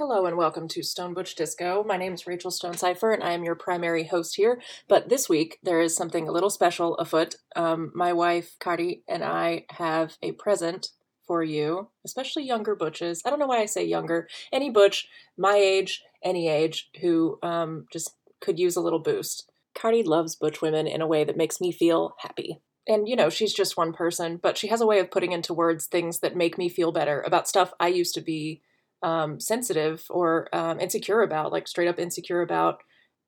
Hello and welcome to Stone Butch Disco. My name is Rachel Stonecipher and I am your primary host here. But this week there is something a little special afoot. My wife, Kati, and I have a present for you, especially younger butches. I don't know why I say younger. Any butch, my age, any age, who just could use a little boost. Kati loves butch women in a way that makes me feel happy. And, you know, she's just one person, but she has a way of putting into words things that make me feel better about stuff I used to be sensitive or insecure about, like straight up insecure about.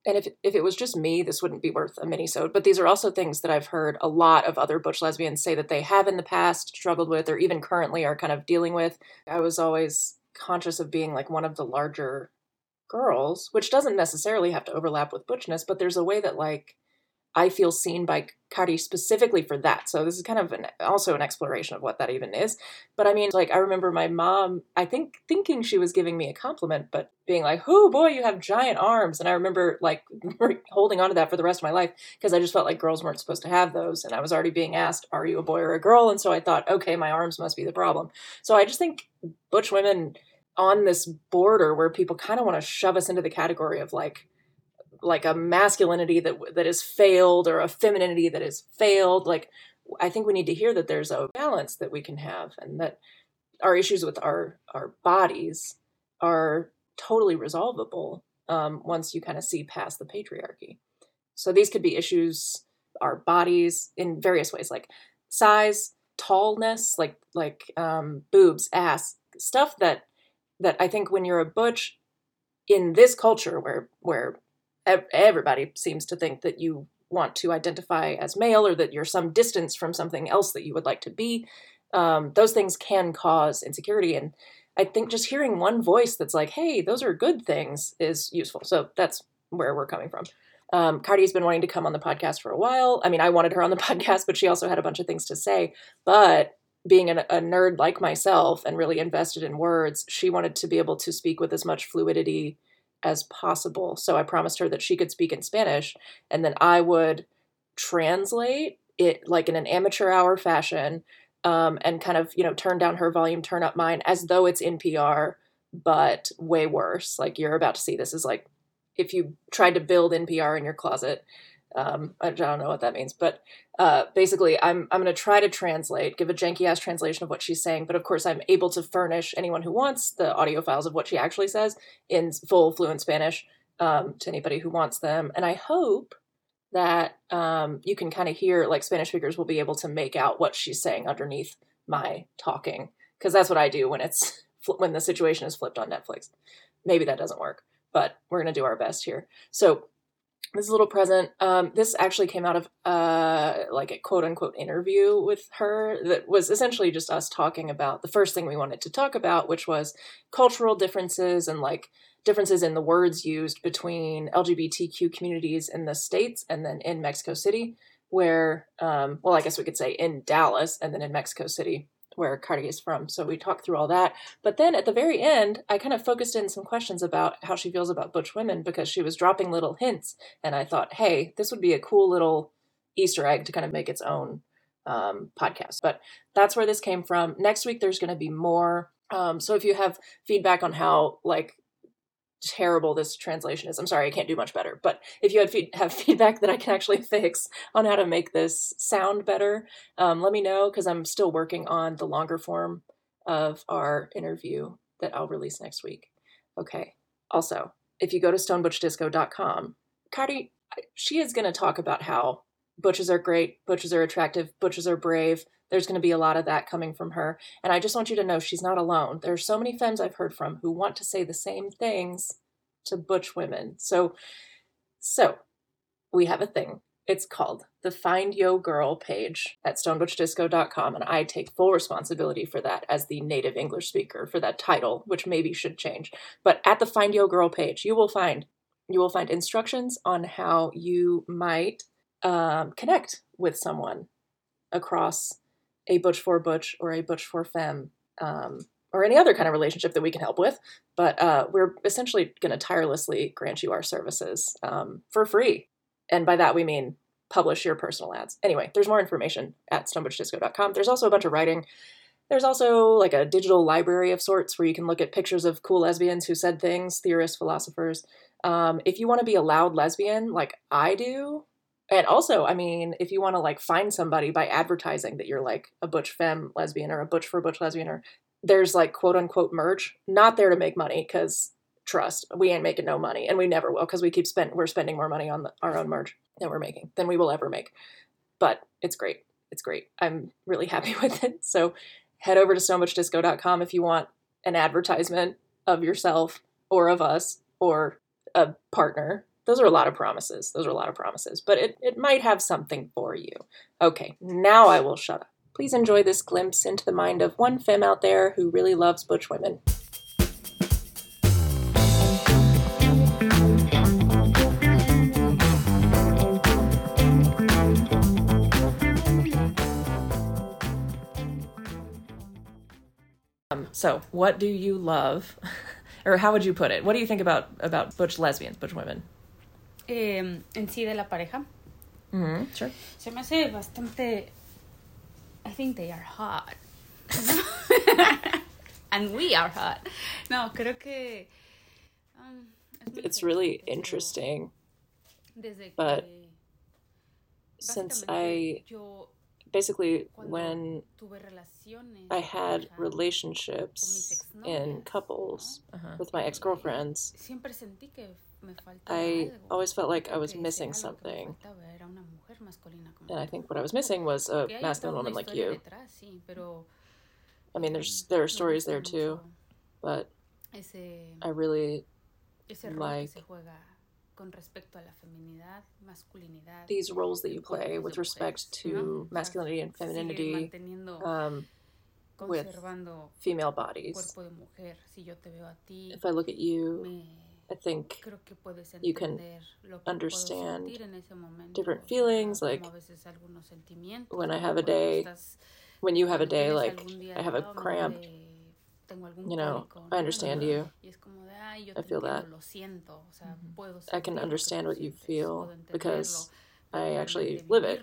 And if it was just me, this wouldn't be worth a mini-sode. But these are also things that I've heard a lot of other butch lesbians say that they have in the past, struggled with, or even currently are kind of dealing with. I was always conscious of being like one of the larger girls, which doesn't necessarily have to overlap with butchness, but there's a way that like I feel seen by Kati specifically for that. So this is kind of also an exploration of what that even is. But I mean, like, I remember my mom, I think, thinking she was giving me a compliment, but being like, oh boy, you have giant arms. And I remember like holding on to that for the rest of my life because I just felt like girls weren't supposed to have those. And I was already being asked, are you a boy or a girl? And so I thought, okay, my arms must be the problem. So I just think butch women on this border where people kind of want to shove us into the category of like a masculinity that is failed or a femininity that is failed. Like, I think we need to hear that there's a balance that we can have and that our issues with our bodies are totally resolvable once you kind of see past the patriarchy. So these could be issues, our bodies in various ways, like size, tallness, like boobs, ass, stuff that I think when you're a butch in this culture where everybody seems to think that you want to identify as male or that you're some distance from something else that you would like to be. Those things can cause insecurity. And I think just hearing one voice that's like, hey, those are good things is useful. So that's where we're coming from. Kati's been wanting to come on the podcast for a while. I mean, I wanted her on the podcast, but she also had a bunch of things to say. But being a nerd like myself and really invested in words, she wanted to be able to speak with as much fluidity as possible. So I promised her that she could speak in Spanish and then I would translate it like in an amateur hour fashion and kind of, you know, turn down her volume, turn up mine as though it's NPR, but way worse. Like you're about to see, this is like if you tried to build NPR in your closet. I don't know what that means, but basically I'm going to try to translate, give a janky ass translation of what she's saying. But of course I'm able to furnish anyone who wants the audio files of what she actually says in full fluent Spanish to anybody who wants them. And I hope that you can kind of hear, like, Spanish speakers will be able to make out what she's saying underneath my talking. Cause that's what I do when the situation is flipped on Netflix. Maybe that doesn't work, but we're going to do our best here. So this little present, this actually came out of like a quote unquote interview with her that was essentially just us talking about the first thing we wanted to talk about, which was cultural differences and like differences in the words used between LGBTQ communities in the States and then in Mexico City, where, well, I guess we could say in Dallas and then in Mexico City, where Kati is from. So we talked through all that. But then at the very end, I kind of focused in some questions about how she feels about butch women because she was dropping little hints. And I thought, hey, this would be a cool little Easter egg to kind of make its own podcast. But that's where this came from. Next week, there's going to be more. So if you have feedback on how like terrible this translation is, I'm sorry, I can't do much better. But if you have feedback that I can actually fix on how to make this sound better, let me know, because I'm still working on the longer form of our interview that I'll release next week. Okay. Also, if you go to stonebutchdisco.com, Kati, she is going to talk about how butches are great, butches are attractive, butches are brave. There's going to be a lot of that coming from her. And I just want you to know she's not alone. There are so many femmes I've heard from who want to say the same things to butch women. So we have a thing. It's called the Find Yo Girl page at stonebutchdisco.com. And I take full responsibility for that as the native English speaker for that title, which maybe should change. But at the Find Yo Girl page, you will find instructions on how you might connect with someone across a butch for butch or a butch for femme, or any other kind of relationship that we can help with. But we're essentially going to tirelessly grant you our services for free. And by that, we mean publish your personal ads. Anyway, there's more information at stonebutchdisco.com. There's also a bunch of writing There's also like a digital library of sorts where you can look at pictures of cool lesbians who said things, theorists, philosophers. If you want to be a loud lesbian, like I do, and also, I mean, if you want to like find somebody by advertising that you're like a butch femme lesbian or a butch for butch lesbian, or there's like quote unquote merch, not there to make money because trust, we ain't making no money and we never will because we keep we're spending more money on our own merch than we're making, than we will ever make. But it's great. It's great. I'm really happy with it. So head over to stonebuchdisco.com if you want an advertisement of yourself or of us or a partner. Those are a lot of promises. But it might have something for you. Okay, now I will shut up. Please enjoy this glimpse into the mind of one femme out there who really loves butch women. So what do you love, or how would you put it? What do you think about butch lesbians, butch women? En sí de la pareja. Mm-hmm, sure. Se me hace bastante... I think they are hot. And we are hot. No, creo que... it's really interesting. But since I... Basically, when I had relationships in couples with my ex-girlfriends, I always felt like I was missing something. And I think what I was missing was a masculine woman like you. I mean, there are stories there too, but I really like... these roles that you play with respect to masculinity and femininity, with female bodies. If I look at you, I think you can understand different feelings, like when I have a day, when you have a day, like I have a cramp, you know, I understand you. I feel that. I can understand what you feel because I actually live it.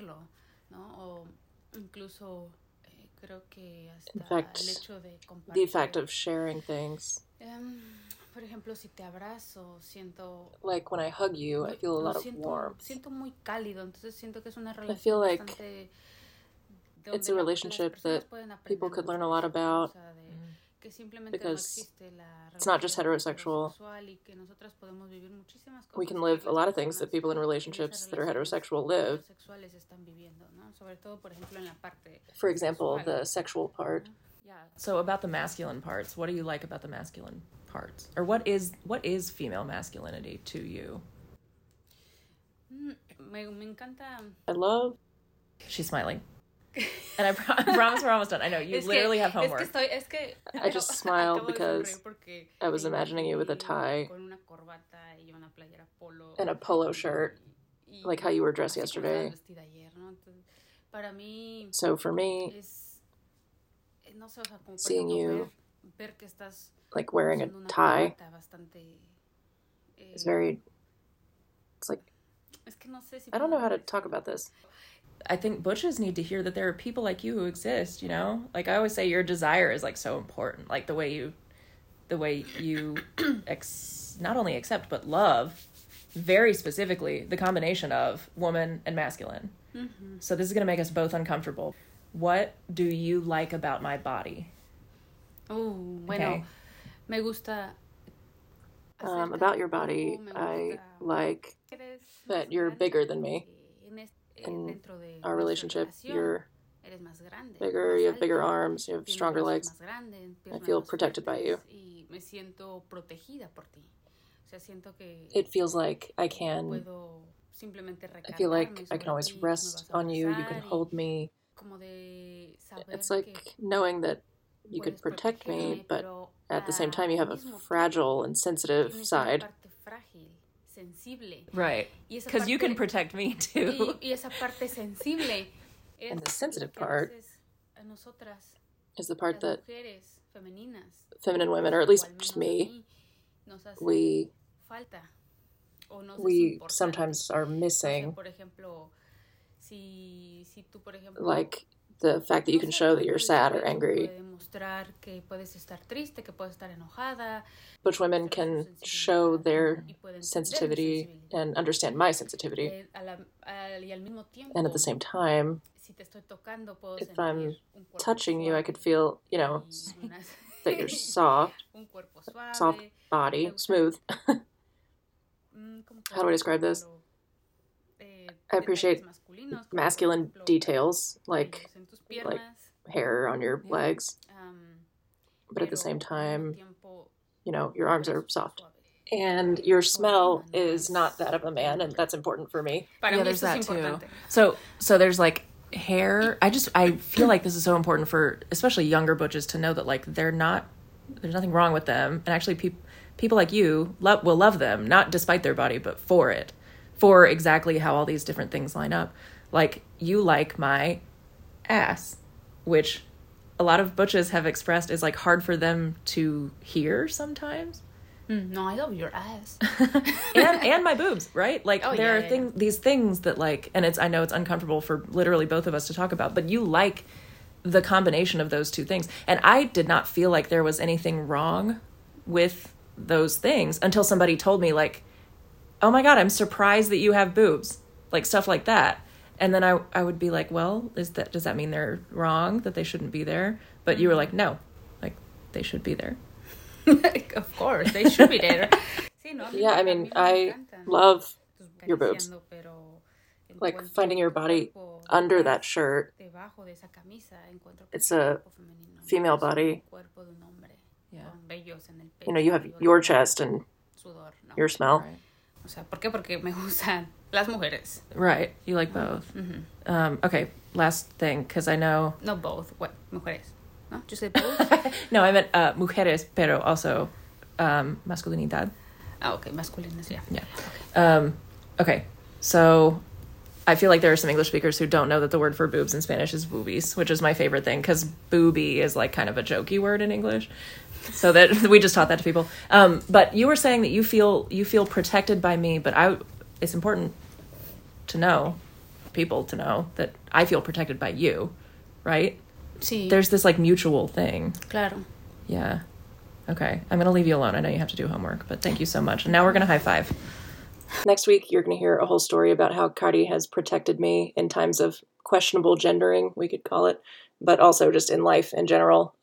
In fact, the fact of sharing things. Like when I hug you, I feel a lot of warmth. I feel like it's a relationship that people could learn a lot about. Because it's not just heterosexual. We can live a lot of things that people in relationships that are heterosexual live. For example, the sexual part. So about the masculine parts, what do you like about the masculine parts? Or what is female masculinity to you? I love... She's smiling. And I promise we're almost done. I know, you literally have homework. I just smiled because I was imagining you with a tie and a polo shirt, like how you were dressed yesterday. So for me, seeing you like wearing a tie is very... It's like... I don't know how to talk about this. I think butches need to hear that there are people like you who exist, you know? Like I always say, your desire is like so important. Like the way you not only accept, but love, very specifically, the combination of woman and masculine. Mm-hmm. So this is going to make us both uncomfortable. What do you like about my body? Oh, bueno. Okay. Me gusta... about your body, I like that you're bigger than me. In our relationship, you're bigger, you have bigger arms, you have stronger legs. I feel protected by you. It feels like I feel like I can always rest on you, you can hold me. It's like knowing that you could protect me, but at the same time you have a fragile and sensitive side. Right, because you can protect me too. And the sensitive part is the part that feminine women, or at least just me, we sometimes are missing. Like the fact that you can show that you're sad or angry. Butch women can show their sensitivity and understand my sensitivity. And at the same time, if I'm touching you, I could feel, you know, that you're soft body, smooth. How do I describe this? I appreciate masculine details, like hair on your legs, but at the same time, you know, your arms are soft. And your smell is not that of a man, and that's important for me. Yeah, there's that too. So there's like hair. I feel like this is so important for especially younger butches to know that like there's nothing wrong with them, and actually people like you will love them, not despite their body, but for it. For exactly how all these different things line up. Like, you like my ass, which a lot of butches have expressed is, like, hard for them to hear sometimes. No, I love your ass. and my boobs, right? Like, these things that, like, and I know it's uncomfortable for literally both of us to talk about, but you like the combination of those two things. And I did not feel like there was anything wrong with those things until somebody told me, like, oh my God, I'm surprised that you have boobs, like stuff like that. And then I would be like, well, does that mean they're wrong, that they shouldn't be there? But you were like, no, like they should be there. Like, of course, they should be there. Yeah, I mean, I love your boobs. Like finding your body under that shirt. It's a female body. Yeah. You know, you have your chest and your smell. Right. Right, you like both. Mm-hmm. Okay, last thing, because I know... No, both. What? Mujeres. No? Did you say both? No, I meant mujeres, pero also masculinidad. Oh, okay, masculinidad. Yeah. Okay. Okay, so I feel like there are some English speakers who don't know that the word for boobs in Spanish is boobies, which is my favorite thing, because boobie is like kind of a jokey word in English. So that we just taught that to people. But you were saying that you feel protected by me, but it's important to know, people to know, that I feel protected by you, right? Sí. There's this, like, mutual thing. Claro. Yeah. Okay. I'm going to leave you alone. I know you have to do homework, but thank you so much. And now we're going to high five. Next week, you're going to hear a whole story about how Kari has protected me in times of questionable gendering, we could call it, but also just in life in general.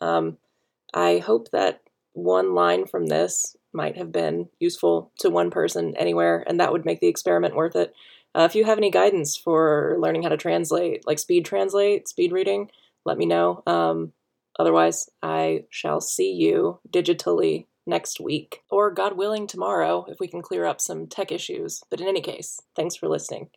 I hope that one line from this might have been useful to one person anywhere, and that would make the experiment worth it. If you have any guidance for learning how to translate, like speed reading, let me know. Otherwise, I shall see you digitally next week, or God willing tomorrow, if we can clear up some tech issues. But in any case, thanks for listening.